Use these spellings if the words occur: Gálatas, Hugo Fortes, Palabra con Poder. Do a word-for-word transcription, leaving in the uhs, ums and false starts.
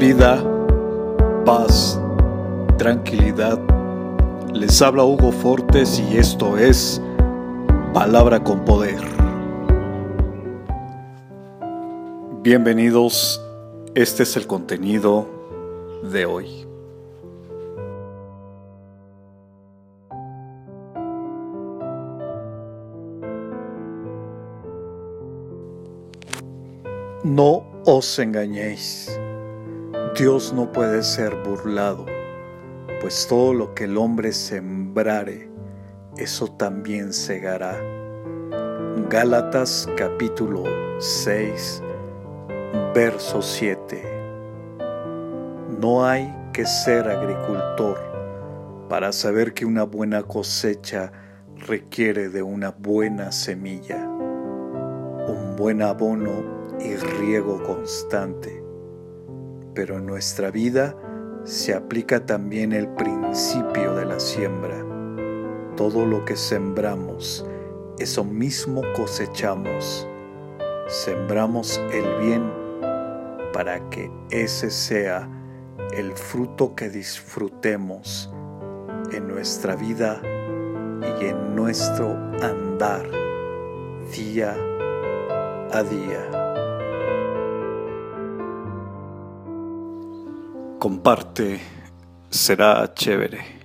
vida, paz, tranquilidad. Les habla Hugo Fortes y esto es Palabra con Poder. Bienvenidos, este es el contenido de hoy. No os engañéis, Dios no puede ser burlado, pues todo lo que el hombre sembrare, eso también segará. Gálatas capítulo seis, verso siete. No hay que ser agricultor para saber que una buena cosecha requiere de una buena semilla, un buen abono y riego constante. Pero en nuestra vida se aplica también el principio de la siembra. Todo lo que sembramos, eso mismo cosechamos. Sembramos el bien para que ese sea el fruto que disfrutemos en nuestra vida y en nuestro andar día a día. Comparte, será chévere.